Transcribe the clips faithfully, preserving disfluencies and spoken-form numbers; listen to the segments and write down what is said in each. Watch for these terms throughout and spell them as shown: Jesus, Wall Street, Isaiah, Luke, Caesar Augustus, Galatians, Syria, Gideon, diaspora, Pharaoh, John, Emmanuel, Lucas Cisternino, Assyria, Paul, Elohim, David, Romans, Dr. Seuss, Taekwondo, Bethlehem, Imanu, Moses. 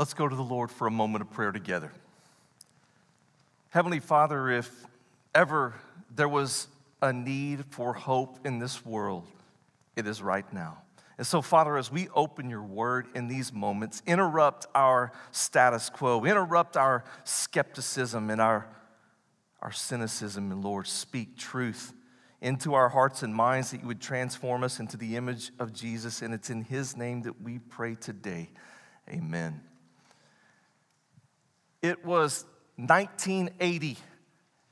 Let's go to the Lord for a moment of prayer together. Heavenly Father, if ever there was a need for hope in this world, it is right now. And so, Father, as we open your word in these moments, interrupt our status quo, interrupt our skepticism and our, our cynicism, and Lord, speak truth into our hearts and minds, that you would transform us into the image of Jesus, and it's in his name that we pray today. Amen. It was nineteen eighty,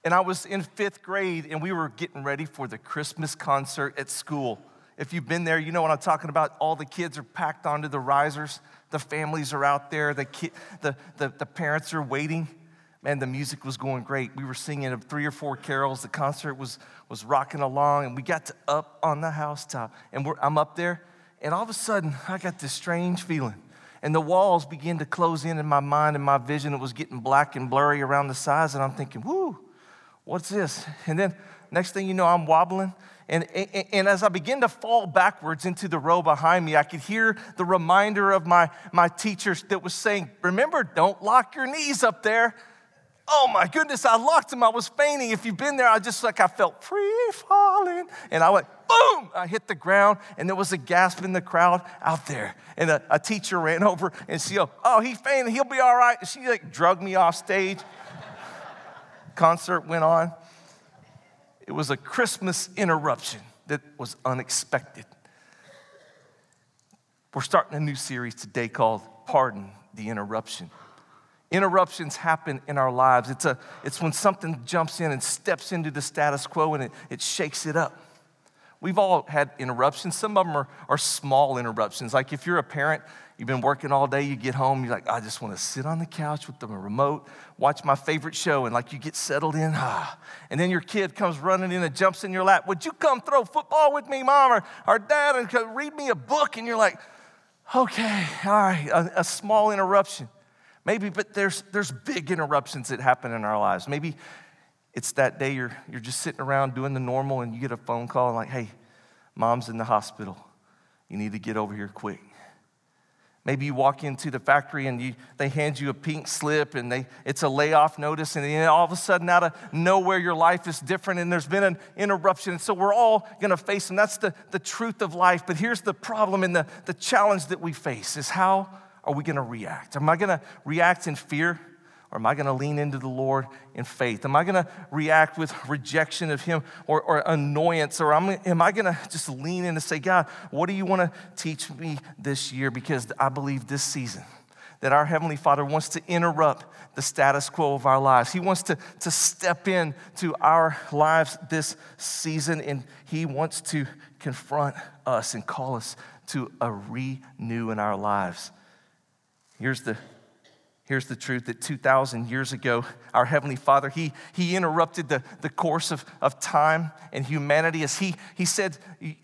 and I was in fifth grade, and we were getting ready for the Christmas concert at school. If you've been there, you know what I'm talking about. All the kids are packed onto the risers. The families are out there. The, ki- the, the, the parents are waiting. Man, the music was going great. We were singing three or four carols. The concert was, was rocking along, and we got to up on the housetop. And we're, I'm up there, and all of a sudden, I got this strange feeling. And the walls began to close in in my mind and my vision. It was getting black and blurry around the sides, and I'm thinking, whoo, what's this? And then next thing you know, I'm wobbling. And, and, and as I began to fall backwards into the row behind me, I could hear the reminder of my, my teacher that was saying, remember, don't lock your knees up there. Oh, my goodness, I locked them. I was fainting. If you've been there, I just like I felt free falling. And I went, boom, I hit the ground, and there was a gasp in the crowd out there. And a, a teacher ran over, and she goes, oh, he fainted. He'll be all right. And she like drugged me off stage. Concert went on. It was a Christmas interruption that was unexpected. We're starting a new series today called Pardon the Interruption. Interruptions happen in our lives. It's a it's when something jumps in and steps into the status quo, and it, it shakes it up. We've all had interruptions. Some of them are, are small interruptions. Like if you're a parent, you've been working all day, you get home, you're like, I just want to sit on the couch with the remote, watch my favorite show, and like you get settled in. Ah. And then your kid comes running in and jumps in your lap. Would you come throw football with me, Mom, or, or Dad, and read me a book? And you're like, okay, all right, a, a small interruption. Maybe, but there's there's big interruptions that happen in our lives. Maybe it's that day you're you're just sitting around doing the normal, and you get a phone call like, hey, Mom's in the hospital. You need to get over here quick. Maybe you walk into the factory and you they hand you a pink slip, and they it's a layoff notice, and then all of a sudden out of nowhere your life is different, and there's been an interruption. And so we're all gonna face them. That's the, the truth of life. But here's the problem and the, the challenge that we face is how are we going to react? Am I going to react in fear, or am I going to lean into the Lord in faith? Am I going to react with rejection of him or, or annoyance, or am I going to just lean in and say, God, what do you want to teach me this year? Because I believe this season that our Heavenly Father wants to interrupt the status quo of our lives. He wants to, to step in to our lives this season, and he wants to confront us and call us to a renew in our lives. Here's the, here's the truth that two thousand years ago, our Heavenly Father, he, he interrupted the, the course of, of time and humanity as he, he said,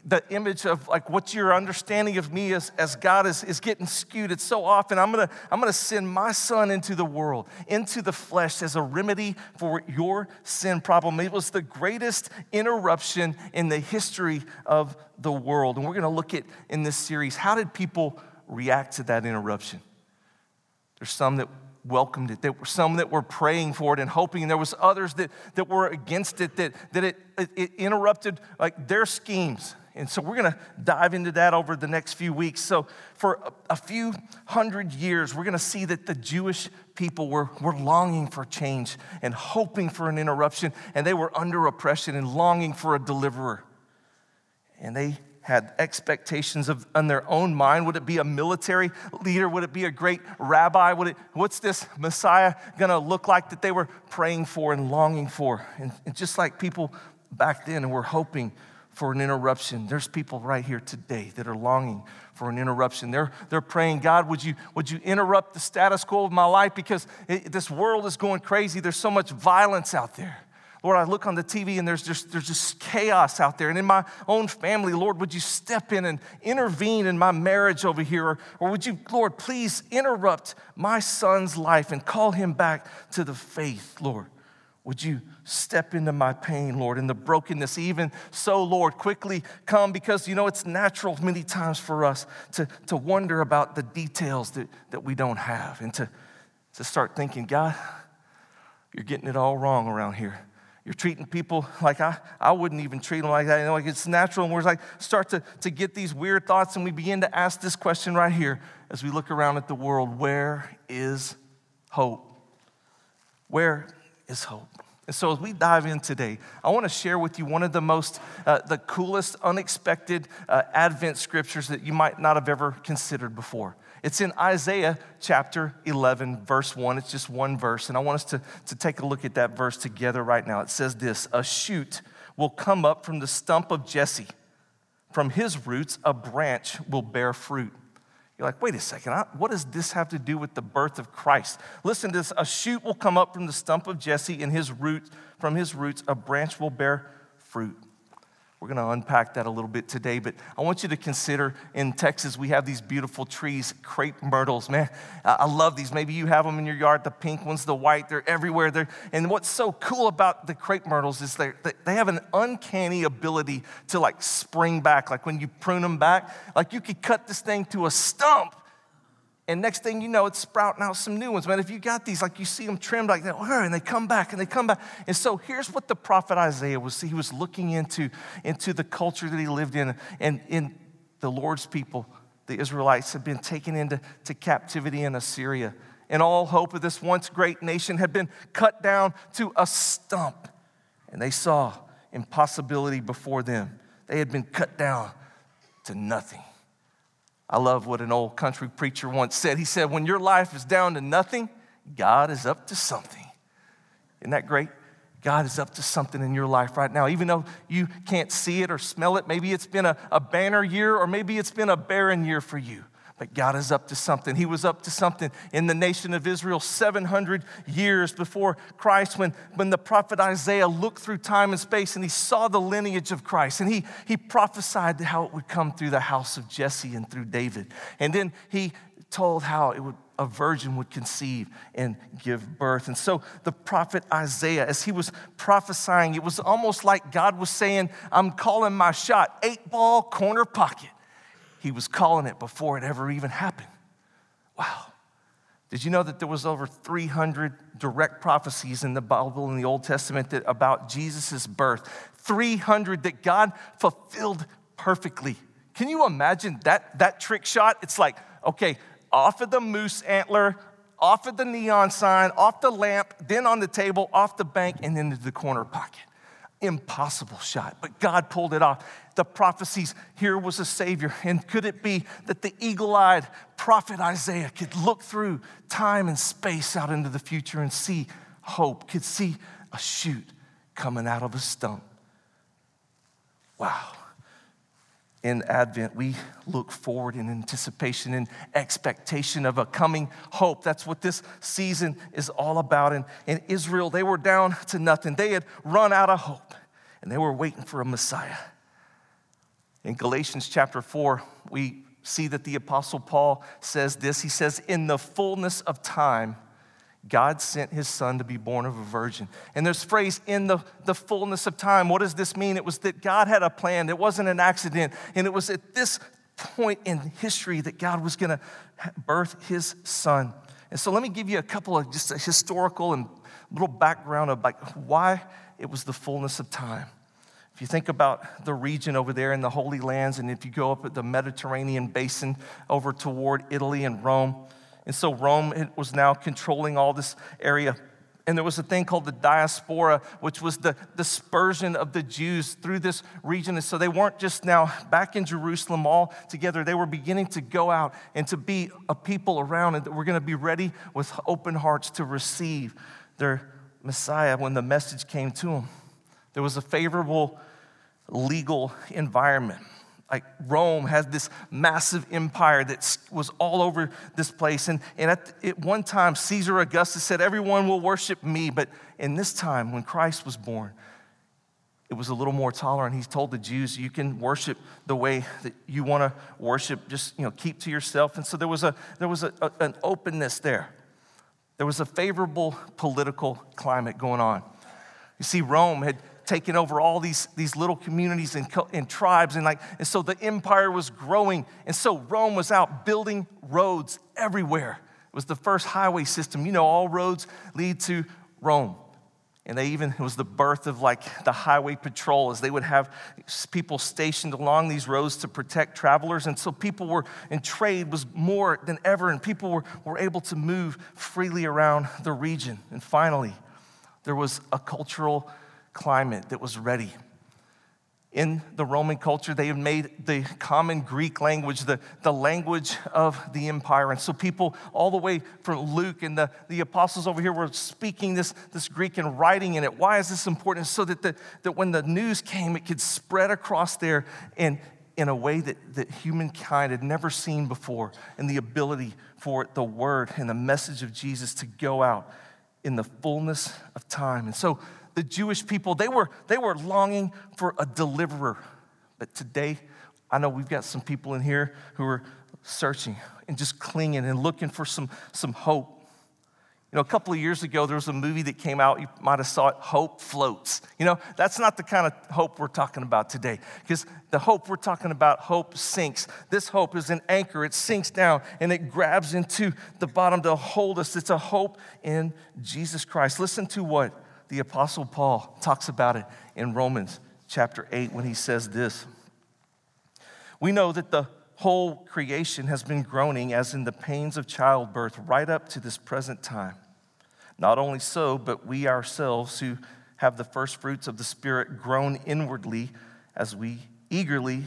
the image of like what your understanding of me is, as God is, is getting skewed. It's so often I'm gonna, I'm gonna send my son into the world, into the flesh as a remedy for your sin problem. It was the greatest interruption in the history of the world. And we're gonna look at in this series, how did people react to that interruption? There's some that welcomed it. There were some that were praying for it and hoping, and there was others that, that were against it, that, that it, it, it interrupted like their schemes. And so we're going to dive into that over the next few weeks. So for a, a few hundred years, we're going to see that the Jewish people were, were longing for change and hoping for an interruption, and they were under oppression and longing for a deliverer. And they had expectations of in their own mind. Would it be a military leader? Would it be a great rabbi? Would it? What's this Messiah gonna look like that they were praying for and longing for? And, and just like people back then were hoping for an interruption, there's people right here today that are longing for an interruption. They're they're praying, God, would you would you interrupt the status quo of my life, because it, this world is going crazy. There's so much violence out there. Lord, I look on the T V and there's just there's just chaos out there. And in my own family, Lord, would you step in and intervene in my marriage over here? Or, or would you, Lord, please interrupt my son's life and call him back to the faith, Lord? Would you step into my pain, Lord, in the brokenness? Even so, Lord, quickly come, because, you know, it's natural many times for us to, to wonder about the details that, that we don't have, and to, to start thinking, God, you're getting it all wrong around here. You're treating people like I, I wouldn't even treat them like that. You know, like it's natural, and we're like start to, to get these weird thoughts, and we begin to ask this question right here as we look around at the world: where is hope? Where is hope? And so as we dive in today, I want to share with you one of the most, uh, the coolest, unexpected uh, Advent scriptures that you might not have ever considered before. It's in Isaiah chapter eleven, verse one. It's just one verse, and I want us to, to take a look at that verse together right now. It says this: a shoot will come up from the stump of Jesse. From his roots, a branch will bear fruit. You're like, wait a second, I, what does this have to do with the birth of Christ? Listen to this: a shoot will come up from the stump of Jesse, and his root, from his roots, a branch will bear fruit. We're going to unpack that a little bit today, but I want you to consider, in Texas, we have these beautiful trees, crepe myrtles. Man, I love these. Maybe you have them in your yard, the pink ones, the white, they're everywhere. They're, and what's so cool about the crepe myrtles is they they have an uncanny ability to like spring back. Like when you prune them back, like you could cut this thing to a stump, and next thing you know, it's sprouting out some new ones. Man, if you got these, like you see them trimmed like that, and they come back, and they come back. And so here's what the prophet Isaiah was. He was looking into, into the culture that he lived in, and in the Lord's people, the Israelites, had been taken into to captivity in Assyria. And all hope of this once great nation had been cut down to a stump. And they saw impossibility before them. They had been cut down to nothing. I love what an old country preacher once said. He said, when your life is down to nothing, God is up to something. Isn't that great? God is up to something in your life right now. Even though you can't see it or smell it, maybe it's been a, a banner year, or maybe it's been a barren year for you. But God is up to something. He was up to something in the nation of Israel seven hundred years before Christ, when, when the prophet Isaiah looked through time and space, and he saw the lineage of Christ, and he, he prophesied how it would come through the house of Jesse and through David. And then he told how it would, a virgin would conceive and give birth. And so the prophet Isaiah, as he was prophesying, it was almost like God was saying, I'm calling my shot, eight ball, corner pocket. He was calling it before it ever even happened. Wow. Did you know that there was over three hundred direct prophecies in the Bible, in the Old Testament, that about Jesus' birth? three hundred that God fulfilled perfectly. Can you imagine that, that trick shot? It's like, okay, off of the moose antler, off of the neon sign, off the lamp, then on the table, off the bank, and into the corner pocket. Impossible shot, but God pulled it off. The prophecies, here was a Savior. And could it be that the eagle-eyed prophet Isaiah could look through time and space out into the future and see hope, could see a shoot coming out of a stump? Wow. In Advent, we look forward in anticipation and expectation of a coming hope. That's what this season is all about. And in Israel, they were down to nothing. They had run out of hope, and they were waiting for a Messiah. In Galatians chapter four, we see that the Apostle Paul says this. He says, in the fullness of time, God sent his son to be born of a virgin. And there's phrase, in the, the fullness of time. What does this mean? It was that God had a plan. It wasn't an accident. And it was at this point in history that God was going to birth his son. And so let me give you a couple of just a historical and little background of like why it was the fullness of time. If you think about the region over there in the Holy Lands, and if you go up at the Mediterranean basin over toward Italy and Rome. And so Rome, it was now controlling all this area. And there was a thing called the diaspora, which was the dispersion of the Jews through this region. And so they weren't just now back in Jerusalem all together. They were beginning to go out and to be a people around, and that were going to be ready with open hearts to receive their Messiah when the message came to them. There was a favorable legal environment. Like Rome had this massive empire that was all over this place. And, and at, at one time, Caesar Augustus said, everyone will worship me. But in this time, when Christ was born, it was a little more tolerant. He told the Jews, you can worship the way that you want to worship. Just, you know, keep to yourself. And so there was, a, there was a, a, an openness there. There was a favorable political climate going on. You see, Rome had taken over all these, these little communities and, and tribes, and like, and so the empire was growing. And so Rome was out building roads everywhere. It was the first highway system. You know, all roads lead to Rome. And they even, it was the birth of like the highway patrol, as they would have people stationed along these roads to protect travelers. And so people were, and trade was more than ever, and people were, were able to move freely around the region. And finally, there was a cultural climate that was ready. In the Roman culture, they had made the common Greek language the, the language of the empire. And so people all the way from Luke and the, the apostles over here were speaking this, this Greek and writing in it. Why is this important? So that, the, that when the news came, it could spread across there in, in a way that, that humankind had never seen before, and the ability for the word and the message of Jesus to go out in the fullness of time. And so the Jewish people, they were, they were longing for a deliverer. But today, I know we've got some people in here who are searching and just clinging and looking for some, some hope. You know, a couple of years ago, there was a movie that came out. You might have saw it, Hope Floats. You know, that's not the kind of hope we're talking about today, because the hope we're talking about, hope sinks. This hope is an anchor. It sinks down, and it grabs into the bottom to hold us. It's a hope in Jesus Christ. Listen to what the Apostle Paul talks about it in Romans chapter eight when he says this. We know that the whole creation has been groaning as in the pains of childbirth right up to this present time. Not only so, but we ourselves who have the first fruits of the Spirit groan inwardly as we eagerly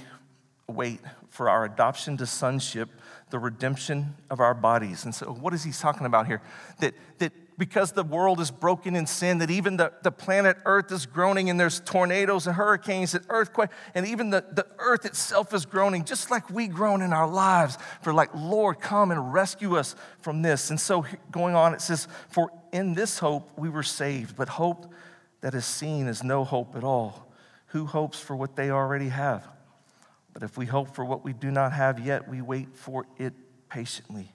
wait for our adoption to sonship, the redemption of our bodies. And so what is he talking about here? That, that because the world is broken in sin, that even the, the planet Earth is groaning, and there's tornadoes and hurricanes and earthquakes, and even the, the earth itself is groaning, just like we groan in our lives for like, Lord, come and rescue us from this. And so going on, it says, for in this hope we were saved, but hope that is seen is no hope at all. Who hopes for what they already have? But if we hope for what we do not have yet, we wait for it patiently.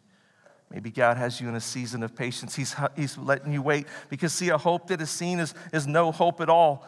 Maybe God has you in a season of patience. He's, he's letting you wait, because see, a hope that is seen is, is no hope at all.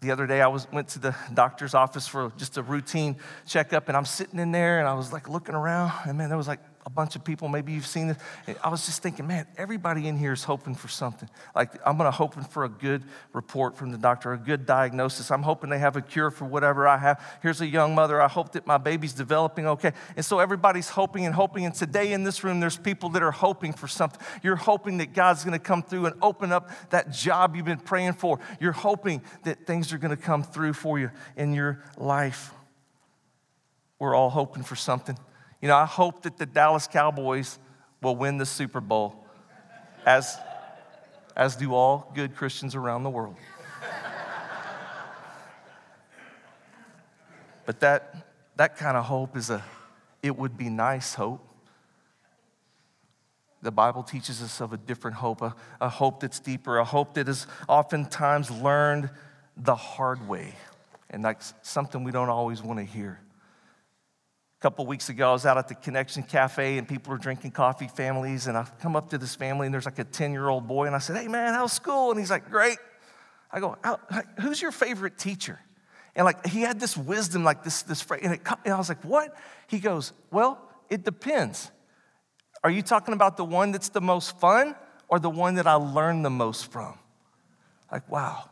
The other day I was went to the doctor's office for just a routine checkup, and I'm sitting in there, and I was like looking around, and man, there was like a bunch of people. Maybe you've seen this. And I was just thinking, man, everybody in here is hoping for something. Like I'm gonna hoping for a good report from the doctor, a good diagnosis. I'm hoping they have a cure for whatever I have. Here's a young mother. I hope that my baby's developing okay. And so everybody's hoping and hoping. And today in this room, there's people that are hoping for something. You're hoping that God's gonna come through and open up that job you've been praying for. You're hoping that things are gonna come through for you in your life. We're all hoping for something. You know, I hope that the Dallas Cowboys will win the Super Bowl, as, as do all good Christians around the world. But that, that kind of hope is a, it would be nice hope. The Bible teaches us of a different hope, a, a hope that's deeper, a hope that is oftentimes learned the hard way, and like something we don't always want to hear. A couple weeks ago, I was out at the Connection Cafe, and people are drinking coffee, families, and I come up to this family, and there's like a ten-year-old boy, and I said, hey, man, how's school? And he's like, great. I go, who's your favorite teacher? And like, he had this wisdom, like this, this phrase, and, it, and I was like, what? He goes, well, it depends. Are you talking about the one that's the most fun or the one that I learned the most from? Like, wow.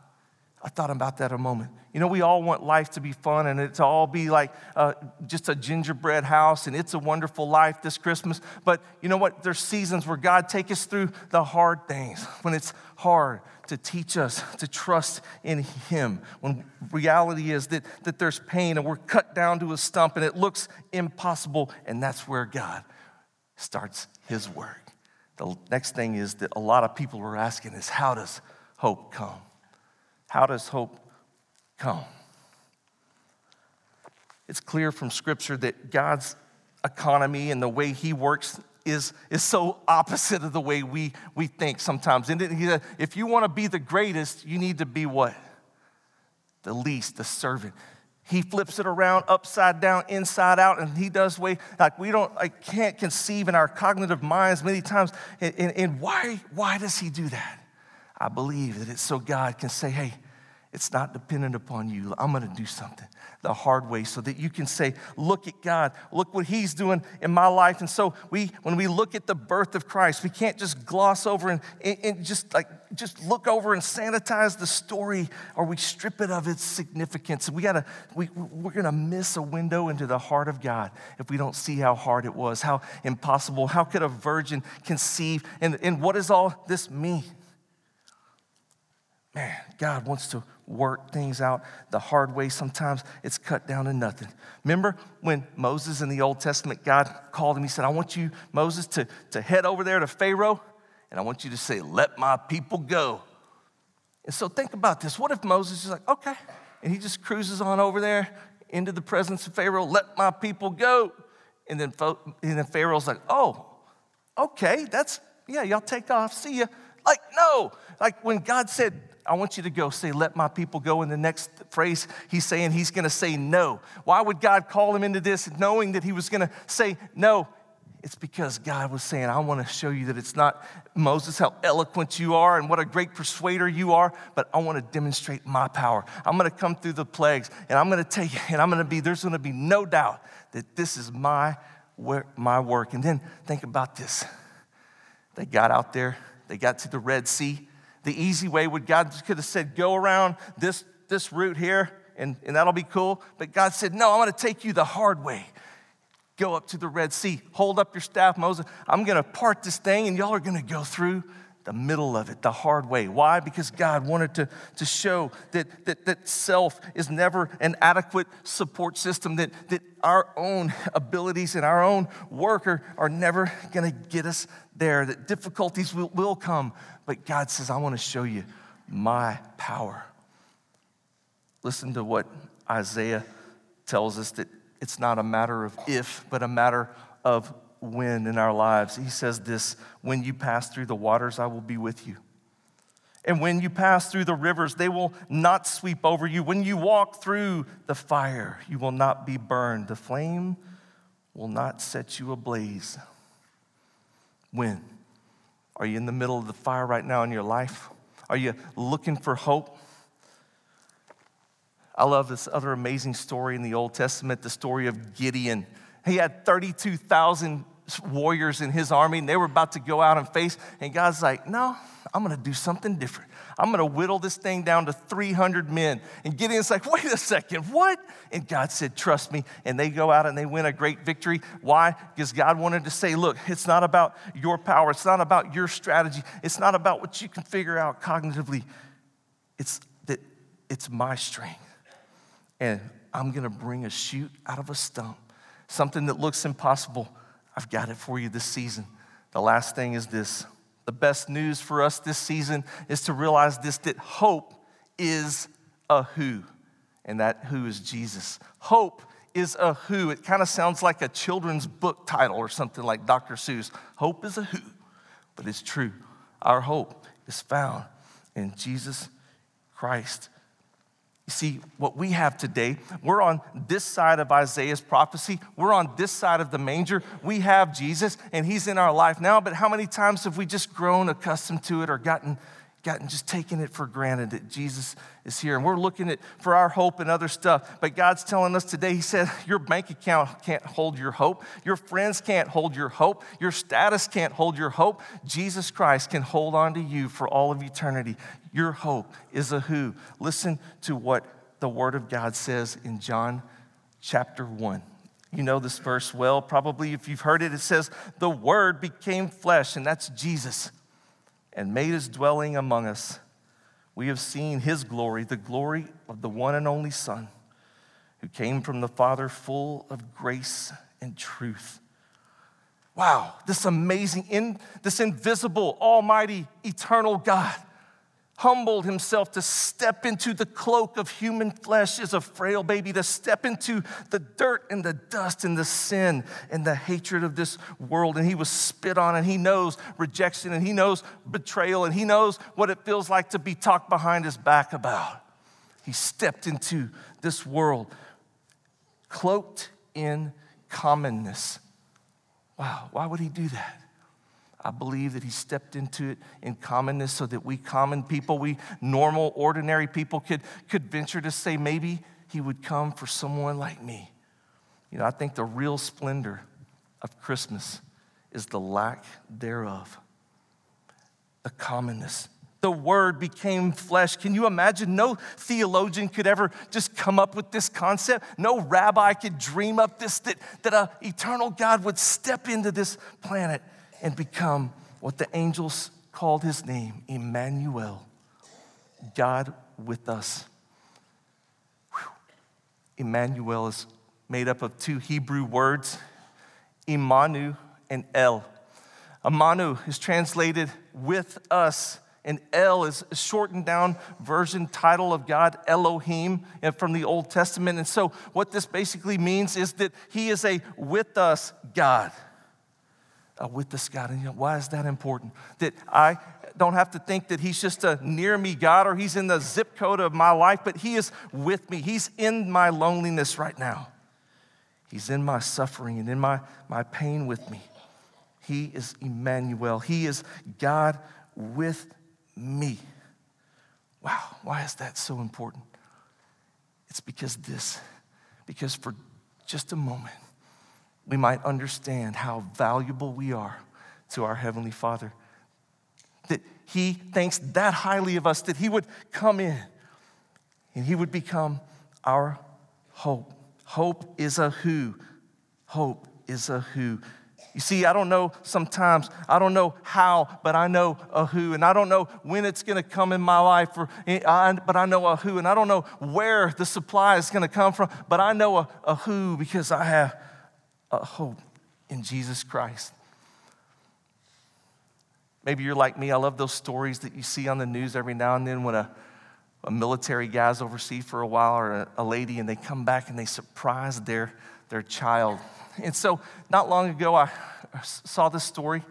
I thought about that a moment. You know, we all want life to be fun and it to all be like uh, just a gingerbread house and it's a wonderful life this Christmas. But you know what? There's seasons where God takes us through the hard things, when it's hard to teach us to trust in Him, when reality is that, that there's pain and we're cut down to a stump and it looks impossible, and that's where God starts His work. The next thing is that a lot of people are asking is, how does hope come? How does hope come? It's clear from Scripture that God's economy and the way He works is, is so opposite of the way we, we think sometimes. And if you want to be the greatest, you need to be what? The least, the servant. He flips it around, upside down, inside out, and He does way, like we don't, I can't conceive in our cognitive minds many times. And, and, and why, why does He do that? I believe that it's so God can say, hey, it's not dependent upon you. I'm going to do something the hard way so that you can say, look at God. Look what he's doing in my life. And so we, when we look at the birth of Christ, we can't just gloss over and, and just like just look over and sanitize the story, or we strip it of its significance. We gotta, we, we're going to miss a window into the heart of God if we don't see how hard it was, how impossible, how could a virgin conceive, and, and what does all this mean? Man, God wants to work things out the hard way. Sometimes it's cut down to nothing. Remember when Moses in the Old Testament, God called him. He said, I want you, Moses, to, to head over there to Pharaoh, and I want you to say, let my people go. And so think about this. What if Moses is like, okay, and he just cruises on over there into the presence of Pharaoh, let my people go. And then, and then Pharaoh's like, oh, okay, that's, yeah, y'all take off, see ya. Like, no, like when God said, I want you to go, say, let my people go. In the next phrase, he's saying he's going to say no. Why would God call him into this knowing that he was going to say no? It's because God was saying, I want to show you that it's not, Moses, how eloquent you are and what a great persuader you are, but I want to demonstrate my power. I'm going to come through the plagues, and I'm going to take it, and I'm going to be, there's going to be no doubt that this is my work, my work. And then think about this. They got out there. They got to the Red Sea. The easy way would, God could have said, go around this, this route here, and, and that'll be cool. But God said, no, I'm going to take you the hard way. Go up to the Red Sea. Hold up your staff, Moses. I'm going to part this thing, and y'all are going to go through the middle of it, the hard way. Why? Because God wanted to, to show that, that, that self is never an adequate support system, that, that our own abilities and our own work are, are never going to get us there, that difficulties will, will come. But God says, I want to show you my power. Listen to what Isaiah tells us, that it's not a matter of if, but a matter of when in our lives. He says this, when you pass through the waters, I will be with you. And when you pass through the rivers, they will not sweep over you. When you walk through the fire, you will not be burned. The flame will not set you ablaze. When? Are you in the middle of the fire right now in your life? Are you looking for hope? I love this other amazing story in the Old Testament, the story of Gideon. He had thirty-two thousand warriors in his army, and they were about to go out and face, and God's like, no, I'm going to do something different. I'm going to whittle this thing down to three hundred men. And Gideon's like, wait a second, what? And God said, trust me. And they go out and they win a great victory. Why? Because God wanted to say, look, it's not about your power. It's not about your strategy. It's not about what you can figure out cognitively. It's that it's my strength. And I'm going to bring a shoot out of a stump. Something that looks impossible, I've got it for you this season. The last thing is this. The best news for us this season is to realize this, that hope is a who, and that who is Jesus. Hope is a who. It kind of sounds like a children's book title or something like Doctor Seuss. Hope is a who, but it's true. Our hope is found in Jesus Christ. You see, what we have today, we're on this side of Isaiah's prophecy. We're on this side of the manger. We have Jesus, and he's in our life now. But how many times have we just grown accustomed to it or gotten, gotten just taken it for granted that Jesus is here? And we're looking at for our hope and other stuff. But God's telling us today, he said, your bank account can't hold your hope. Your friends can't hold your hope. Your status can't hold your hope. Jesus Christ can hold on to you for all of eternity. Your hope is a who. Listen to what the word of God says in John chapter one. You know this verse well, probably if you've heard it. It says, the word became flesh, and that's Jesus, and made his dwelling among us. We have seen his glory, the glory of the one and only Son, who came from the Father, full of grace and truth. Wow, this amazing, in, this invisible, almighty, eternal God humbled himself to step into the cloak of human flesh as a frail baby, to step into the dirt and the dust and the sin and the hatred of this world. And he was spit on, and he knows rejection, and he knows betrayal, and he knows what it feels like to be talked behind his back about. He stepped into this world cloaked in commonness. Wow, why would he do that? I believe that he stepped into it in commonness so that we common people, we normal, ordinary people could, could venture to say maybe he would come for someone like me. You know, I think the real splendor of Christmas is the lack thereof, the commonness. The Word became flesh. Can you imagine? No theologian could ever just come up with this concept. No rabbi could dream up this, that, that an eternal God would step into this planet and become what the angels called his name, Emmanuel, God with us. Whew. Emmanuel is made up of two Hebrew words, Imanu and El. Imanu is translated with us, and El is a shortened down version title of God, Elohim, and from the Old Testament. And so what this basically means is that he is a with us God. Uh, with this God. And you know, why is that important? That I don't have to think that he's just a near me God or he's in the zip code of my life, but he is with me. He's in my loneliness right now. He's in my suffering and in my, my pain with me. He is Emmanuel. He is God with me. Wow, why is that so important? It's because this, because for just a moment, we might understand how valuable we are to our Heavenly Father. That he thinks that highly of us, that he would come in and he would become our hope. Hope is a who. Hope is a who. You see, I don't know sometimes, I don't know how, but I know a who. And I don't know when it's going to come in my life, or, but I know a who. And I don't know where the supply is going to come from, but I know a, a who because I have a hope in Jesus Christ. Maybe you're like me. I love those stories that you see on the news every now and then when a, a military guy's overseas for a while, or a, a lady, and they come back and they surprise their, their child. And so not long ago, I saw this story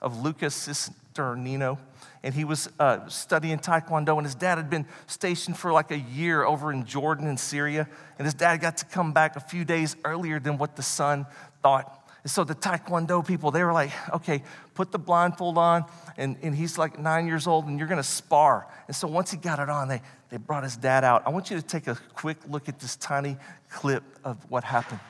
of Lucas Cisternino, and he was uh, studying Taekwondo, and his dad had been stationed for like a year over in Jordan and Syria, and his dad got to come back a few days earlier than what the son thought. And so the Taekwondo people, they were like, okay, put the blindfold on, and, and he's like nine years old, and you're gonna spar. And so once he got it on, they, they brought his dad out. I want you to take a quick look at this tiny clip of what happened.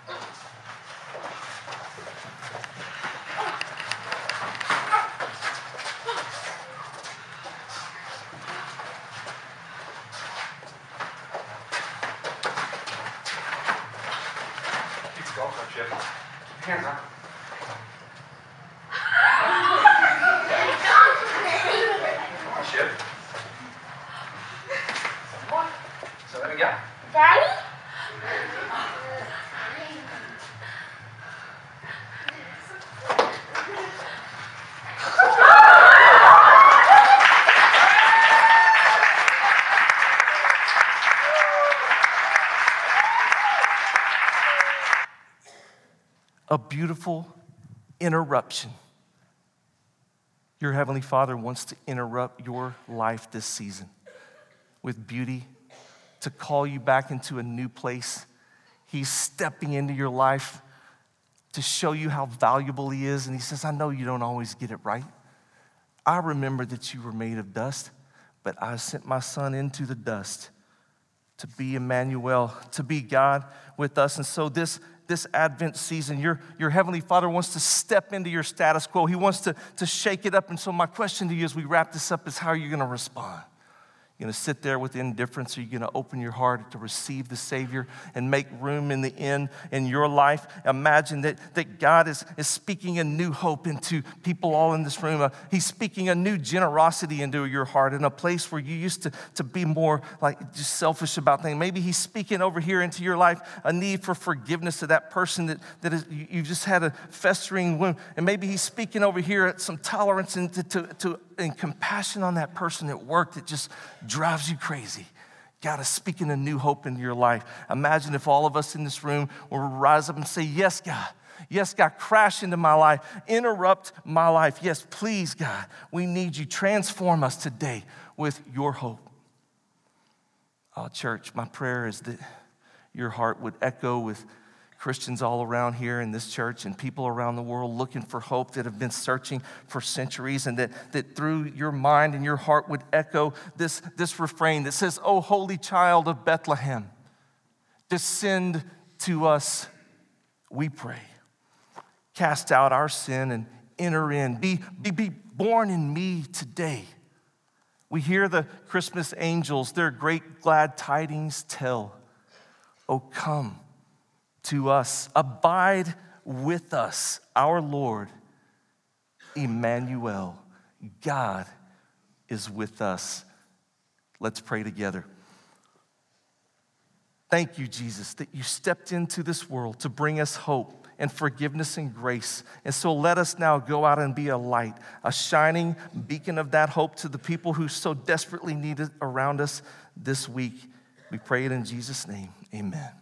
A beautiful interruption. Your Heavenly Father wants to interrupt your life this season with beauty, to call you back into a new place. He's stepping into your life to show you how valuable he is. And he says, I know you don't always get it right. I remember that you were made of dust, but I sent my son into the dust to be Emmanuel, to be God with us. And so this This Advent season, your, your Heavenly Father wants to step into your status quo. He wants to, to shake it up. And so my question to you as we wrap this up is, how are you going to respond? You're going to sit there with indifference, or you're going to open your heart to receive the Savior and make room in the end in your life? Imagine that, that God is, is speaking a new hope into people all in this room. He's speaking a new generosity into your heart, in a place where you used to, to be more like just selfish about things. Maybe he's speaking over here into your life a need for forgiveness to that person that, that is, you've just had a festering wound. And maybe he's speaking over here some tolerance and to, to, to and compassion on that person at work that just drives you crazy. God is speaking a new hope into your life. Imagine if all of us in this room will rise up and say, yes, God. Yes, God, crash into my life. Interrupt my life. Yes, please, God, we need you. Transform us today with your hope. Oh, church, my prayer is that your heart would echo with Christians all around here in this church and people around the world looking for hope that have been searching for centuries, and that, that through your mind and your heart would echo this, this refrain that says, "O holy child of Bethlehem, descend to us, we pray. Cast out our sin and enter in. Be, be, be born in me today." We hear the Christmas angels, their great glad tidings tell, "O come to us, abide with us, our Lord, Emmanuel." God is with us. Let's pray together. Thank you, Jesus, that you stepped into this world to bring us hope and forgiveness and grace. And so let us now go out and be a light, a shining beacon of that hope to the people who so desperately need it around us this week. We pray it in Jesus' name, amen.